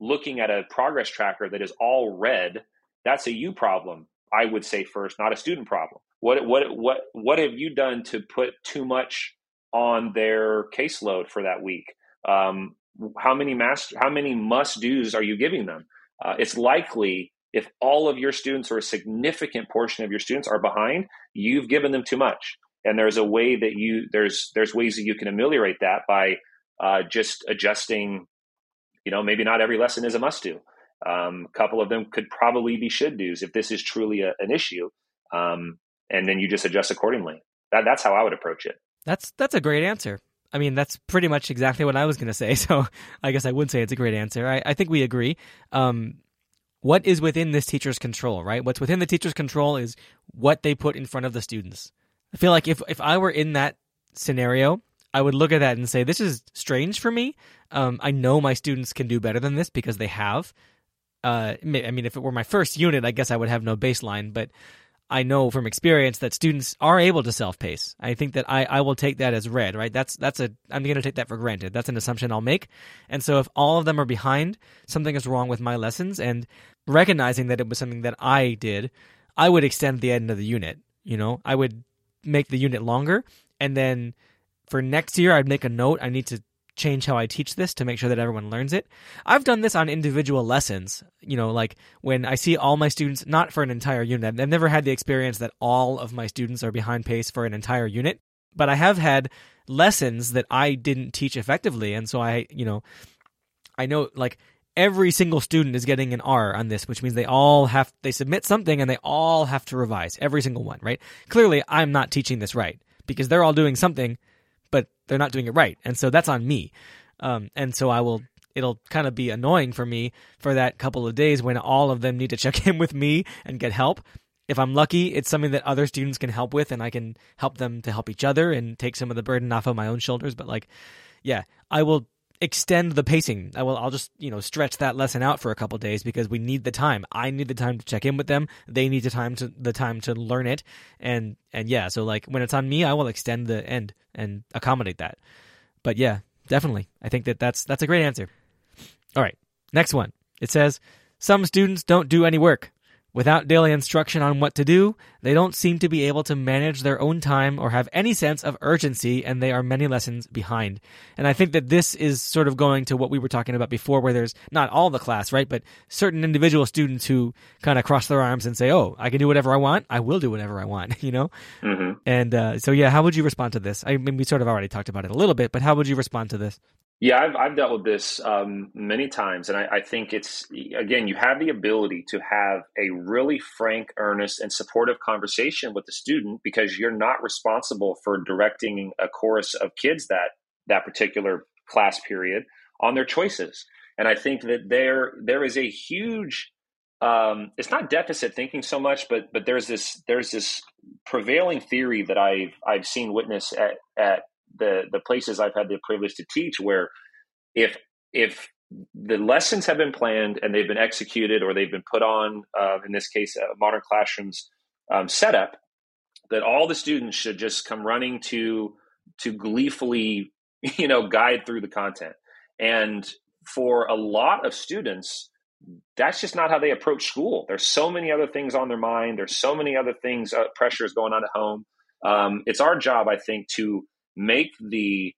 looking at a progress tracker that is all red, that's a you problem. I would say first, not a student problem. What have you done to put too much on their caseload for that week? How many must do's are you giving them? It's likely if all of your students or a significant portion of your students are behind, you've given them too much. And there's a way that there's ways that you can ameliorate that by just adjusting. You know, maybe not every lesson is a must do. A couple of them could probably be should do's if this is truly an issue. And then you just adjust accordingly. That's how I would approach it. That's a great answer. I mean, that's pretty much exactly what I was going to say. So I guess I would say it's a great answer. I think we agree. What is within this teacher's control, right? What's within the teacher's control is what they put in front of the students. I feel like if I were in that scenario, I would look at that and say, this is strange for me. I know my students can do better than this because they have. I mean, if it were my first unit, I guess I would have no baseline, but I know from experience that students are able to self-pace. I think that I will take that as read, right? I'm going to take that for granted. That's an assumption I'll make. And so if all of them are behind, something is wrong with my lessons, and recognizing that it was something that I did, I would extend the end of the unit. You know, I would make the unit longer, and then for next year, I'd make a note. I need to change how I teach this to make sure that everyone learns it. I've done this on individual lessons, you know, like when I see all my students, not for an entire unit. I've never had the experience that all of my students are behind pace for an entire unit, but I have had lessons that I didn't teach effectively. And so I know like every single student is getting an R on this, which means they submit something and they all have to revise, every single one, right? Clearly, I'm not teaching this right because they're all doing something, but they're not doing it right. And so that's on me. And so it'll kind of be annoying for me for that couple of days when all of them need to check in with me and get help. If I'm lucky, it's something that other students can help with and I can help them to help each other and take some of the burden off of my own shoulders. But I will extend the pacing. I'll just, stretch that lesson out for a couple of days because we need the time. I need the time to check in with them. They need the time to learn it. So when it's on me, I will extend the end and accommodate that. But yeah, definitely. I think that's a great answer. All right. Next one. It says, some students don't do any work. Without daily instruction on what to do, they don't seem to be able to manage their own time or have any sense of urgency, and they are many lessons behind. And I think that this is sort of going to what we were talking about before, where there's not all the class, right, but certain individual students who kind of cross their arms and say, oh, I can do whatever I want. I will do whatever I want, Mm-hmm. And how would you respond to this? I mean, we sort of already talked about it a little bit, but how would you respond to this? Yeah, I've dealt with this many times, and I think it's, again, you have the ability to have a really frank, earnest, and supportive conversation with the student because you're not responsible for directing a chorus of kids that particular class period on their choices. And I think that there is a huge, it's not deficit thinking so much, but there's this prevailing theory that I've seen witness at the places I've had the privilege to teach, where if the lessons have been planned and they've been executed, or they've been put on, in this case, Modern Classrooms setup, that all the students should just come running to gleefully, guide through the content. And for a lot of students, that's just not how they approach school. There's so many other things on their mind. There's so many other things, pressures going on at home. It's our job, I think, to make the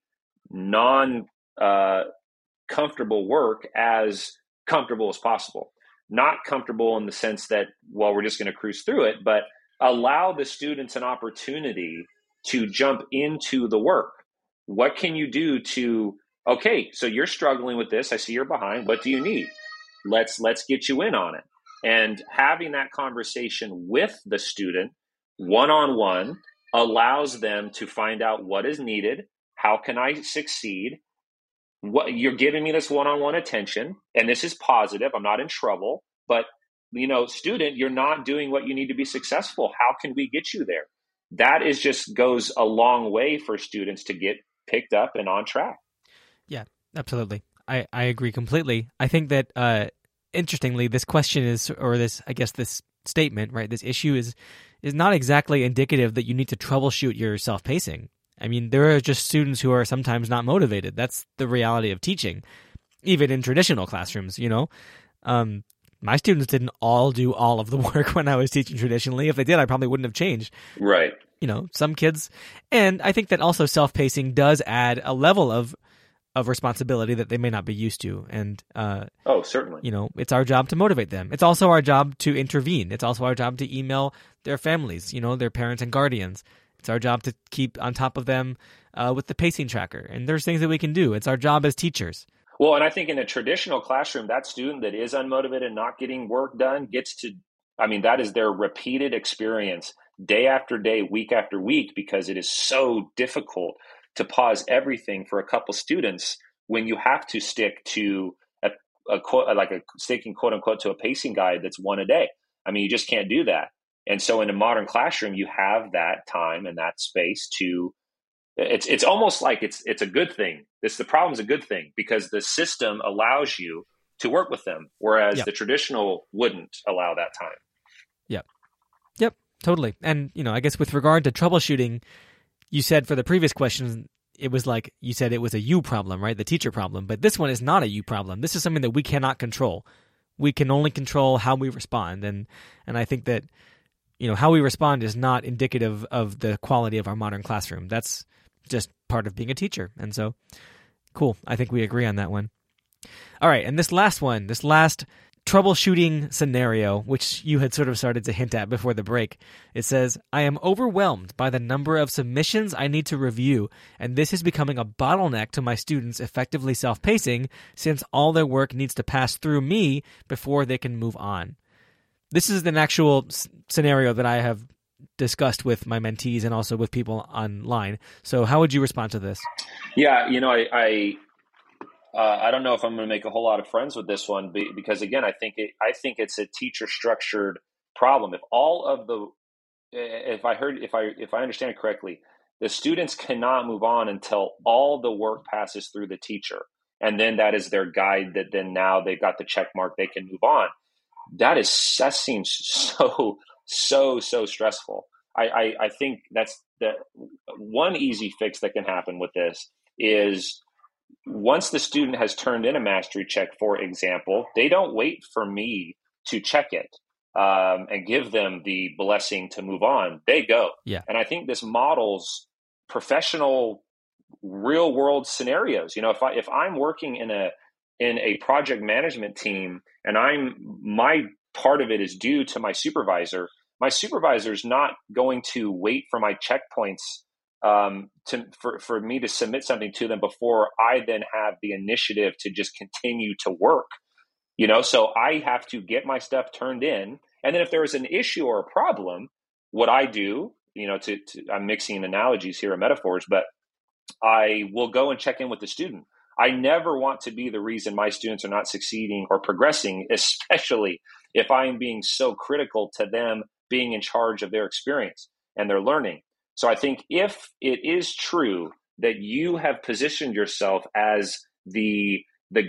non-comfortable work as comfortable as possible. Not comfortable in the sense that, well, we're just going to cruise through it, but allow the students an opportunity to jump into the work. What can you do so you're struggling with this. I see you're behind. What do you need? Let's get you in on it. And having that conversation with the student one-on-one allows them to find out what is needed. How can I succeed? What you're giving me this one-on-one attention, and this is positive. I'm not in trouble, but student, you're not doing what you need to be successful. How can we get you there? That is just goes a long way for students to get picked up and on track. Yeah, absolutely. I agree completely. I think that interestingly, this question is, or this, I guess, this statement, right? This issue is not exactly indicative that you need to troubleshoot your self-pacing. I mean, there are just students who are sometimes not motivated. That's the reality of teaching, even in traditional classrooms. my students didn't all do all of the work when I was teaching traditionally. If they did, I probably wouldn't have changed. Right. You know, some kids. And I think that also self-pacing does add a level of responsibility that they may not be used to. And, certainly, you know, it's our job to motivate them. It's also our job to intervene. It's also our job to email their families, you know, their parents and guardians. It's our job to keep on top of them with the pacing tracker. And there's things that we can do. It's our job as teachers. Well, and I think in a traditional classroom, that student that is unmotivated and not getting work done gets to, I mean, that is their repeated experience day after day, week after week, because it is so difficult to pause everything for a couple students when you have to stick to sticking, quote unquote, to a pacing guide that's one a day. I mean, you just can't do that. And so in a modern classroom, you have that time and that space to, it's almost like it's a good thing. The problem's a good thing because the system allows you to work with them, whereas the traditional wouldn't allow that time. Yep, totally. And, you know, I guess with regard to troubleshooting, you said for the previous question, it was like you said it was a you problem, right? The teacher problem. But this one is not a you problem. This is something that we cannot control. We can only control how we respond. And I think that, you know, how we respond is not indicative of the quality of our modern classroom. That's just part of being a teacher. And so, cool. I think we agree on that one. All right. And this last one, this last troubleshooting scenario, which you had sort of started to hint at before the break. It says, I am overwhelmed by the number of submissions I need to review, and this is becoming a bottleneck to my students effectively self-pacing since all their work needs to pass through me before they can move on. This is an actual scenario that I have discussed with my mentees and also with people online. So how would you respond to this? Yeah, you know, I don't know if I'm going to make a whole lot of friends with this one because, again, I think it's a teacher-structured problem. If all of the, if I understand it correctly, the students cannot move on until all the work passes through the teacher, and then that is their guide. That then now they've got the check mark; they can move on. That seems so stressful. I think that's the one easy fix that can happen with this is. Once the student has turned in a mastery check, for example, they don't wait for me to check it and give them the blessing to move on. They go. Yeah. And I think this models professional real world scenarios. You know, if I'm working in a project management team and my part of it is due to my supervisor's not going to wait for my checkpoints for me to submit something to them before I then have the initiative to just continue to work, you know, so I have to get my stuff turned in. And then if there is an issue or a problem, what I do, you know, I'm mixing analogies here and metaphors, but I will go and check in with the student. I never want to be the reason my students are not succeeding or progressing, especially if I'm being so critical to them being in charge of their experience and their learning. So I think if it is true that you have positioned yourself as the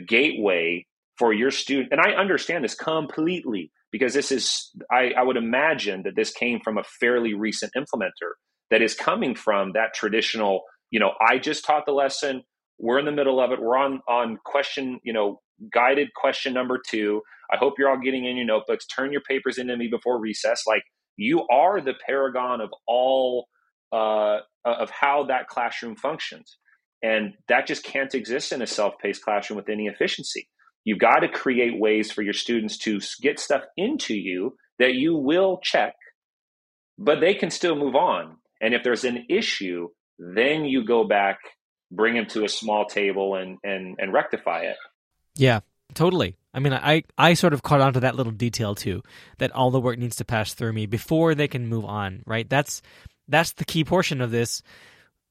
gateway for your student, and I understand this completely because this is, I would imagine that this came from a fairly recent implementer that is coming from that traditional, you know, I just taught the lesson, we're in the middle of it, we're on question, you know, guided question number 2. I hope you're all getting in your notebooks, turn your papers into me before recess. Like you are the paragon of all of how that classroom functions. And that just can't exist in a self-paced classroom with any efficiency. You've got to create ways for your students to get stuff into you that you will check, but they can still move on. And if there's an issue, then you go back, bring them to a small table and rectify it. Yeah, totally. I mean, I sort of caught on to that little detail too, that all the work needs to pass through me before they can move on, right? That's the key portion of this,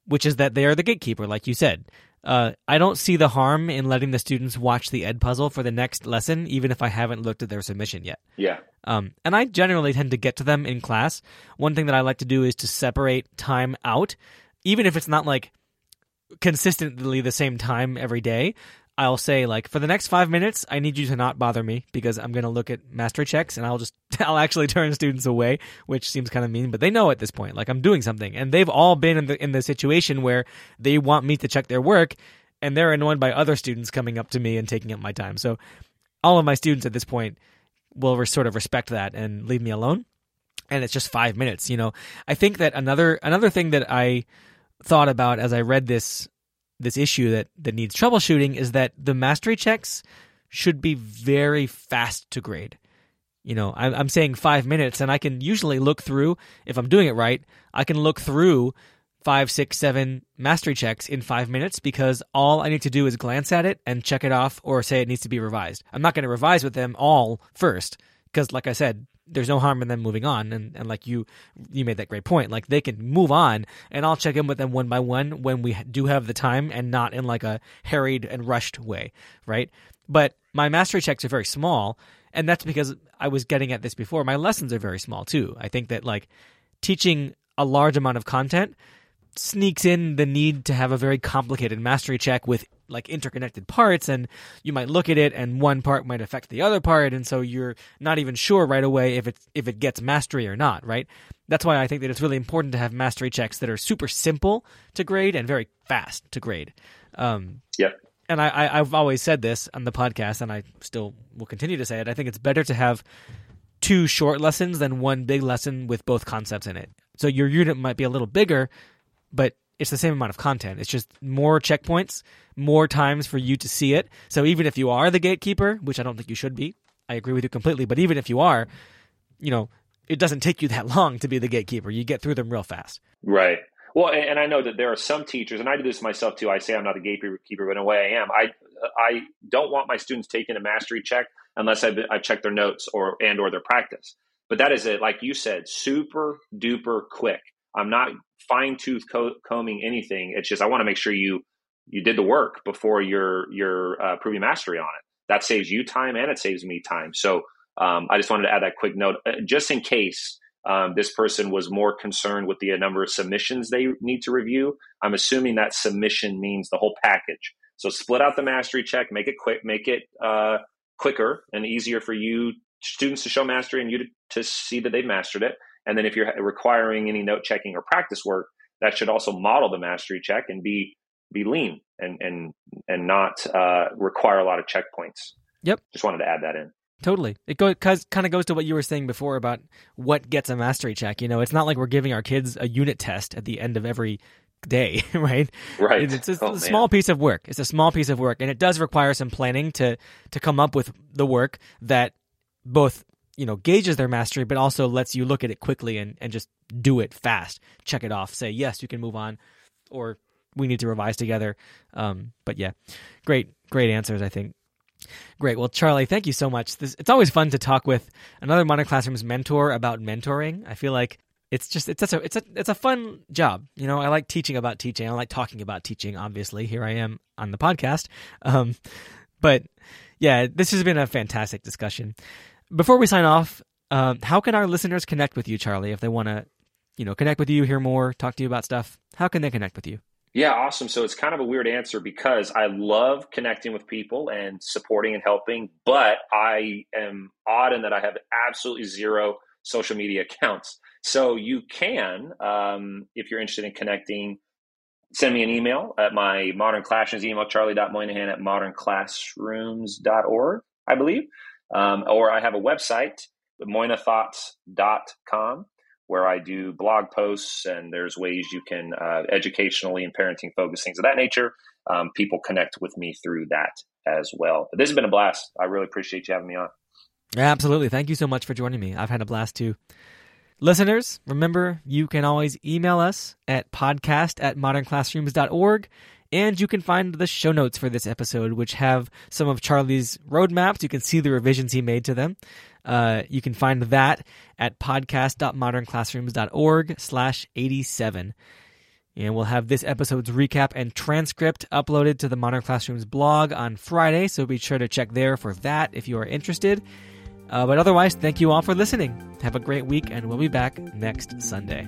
which is that they are the gatekeeper, like you said. I don't see the harm in letting the students watch the ed puzzle for the next lesson, even if I haven't looked at their submission yet. Yeah. And I generally tend to get to them in class. One thing that I like to do is to separate time out, even if it's not like consistently the same time every day. I'll say, like, for the next 5 minutes, I need you to not bother me because I'm going to look at mastery checks and I'll actually turn students away, which seems kind of mean, but they know at this point, like, I'm doing something. And they've all been in the situation where they want me to check their work and they're annoyed by other students coming up to me and taking up my time. So all of my students at this point will sort of respect that and leave me alone. And it's just 5 minutes, you know. I think that another thing that I thought about as I read this issue that needs troubleshooting is that the mastery checks should be very fast to grade. You know, I'm saying 5 minutes, and I can usually look through, if I'm doing it right, I can look through 5, 6, 7 mastery checks in 5 minutes because all I need to do is glance at it and check it off or say it needs to be revised. I'm not going to revise with them all first because, like I said, there's no harm in them moving on. And like you made that great point. Like they can move on and I'll check in with them one by one when we do have the time and not in like a harried and rushed way, right? But my mastery checks are very small, and that's because I was getting at this before. My lessons are very small too. I think that like teaching a large amount of content sneaks in the need to have a very complicated mastery check with like interconnected parts, and you might look at it and one part might affect the other part, and so you're not even sure right away if it gets mastery or not, right? That's why I think that it's really important to have mastery checks that are super simple to grade and very fast to grade. Yep. And I've always said this on the podcast, and I still will continue to say it. I think it's better to have 2 short lessons than one big lesson with both concepts in it. So your unit might be a little bigger, but it's the same amount of content. It's just more checkpoints, more times for you to see it. So even if you are the gatekeeper, which I don't think you should be, I agree with you completely, but even if you are, you know, it doesn't take you that long to be the gatekeeper. You get through them real fast. Right. Well, and I know that there are some teachers, and I do this myself too. I say I'm not a gatekeeper, but in a way I am. I don't want my students taking a mastery check unless I've checked their notes or their practice. But that is it, like you said, super duper quick. I'm not fine-tooth combing anything. It's just I want to make sure you did the work before you're proving mastery on it. That saves you time and it saves me time. So I just wanted to add that quick note just in case this person was more concerned with the number of submissions they need to review. I'm assuming that submission means the whole package. So split out the mastery check, make it quick, make it quicker and easier for you students to show mastery and you to see that they've mastered it. And then if you're requiring any note checking or practice work, that should also model the mastery check and be lean and not require a lot of checkpoints. Yep. Just wanted to add that in. Totally. It kind of goes to what you were saying before about what gets a mastery check. You know, it's not like we're giving our kids a unit test at the end of every day, right? Right. It's a small piece of work. It's a small piece of work. And it does require some planning to come up with the work that both, you know, gauges their mastery, but also lets you look at it quickly and just do it fast. Check it off. Say, yes, you can move on, or we need to revise together. But yeah, great answers, I think. Great. Well, Charlie, thank you so much. It's always fun to talk with another Modern Classrooms mentor about mentoring. I feel like it's a fun job. You know, I like teaching about teaching. I like talking about teaching, obviously. Here I am on the podcast. But yeah, this has been a fantastic discussion. Before we sign off, how can our listeners connect with you, Charlie, if they want to, you know, connect with you, hear more, talk to you about stuff? How can they connect with you? Yeah, awesome. So it's kind of a weird answer because I love connecting with people and supporting and helping, but I am odd in that I have absolutely zero social media accounts. So you can, if you're interested in connecting, send me an email at my Modern Classrooms email, charlie.moynihan@modernclassrooms.org, I believe. Or I have a website, moinathoughts.com, where I do blog posts, and there's ways you can educationally and parenting focus, things of that nature. People connect with me through that as well. But this has been a blast. I really appreciate you having me on. Absolutely. Thank you so much for joining me. I've had a blast too. Listeners, remember, you can always email us at podcast@modernclassrooms.org. And you can find the show notes for this episode, which have some of Charlie's roadmaps. You can see the revisions he made to them. You can find that at podcast.modernclassrooms.org/87. And we'll have this episode's recap and transcript uploaded to the Modern Classrooms blog on Friday, so be sure to check there for that if you are interested. But otherwise, thank you all for listening. Have a great week, and we'll be back next Sunday.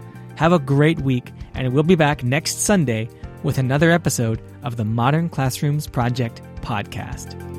Have a great week, and we'll be back next Sunday with another episode of the Modern Classrooms Project podcast.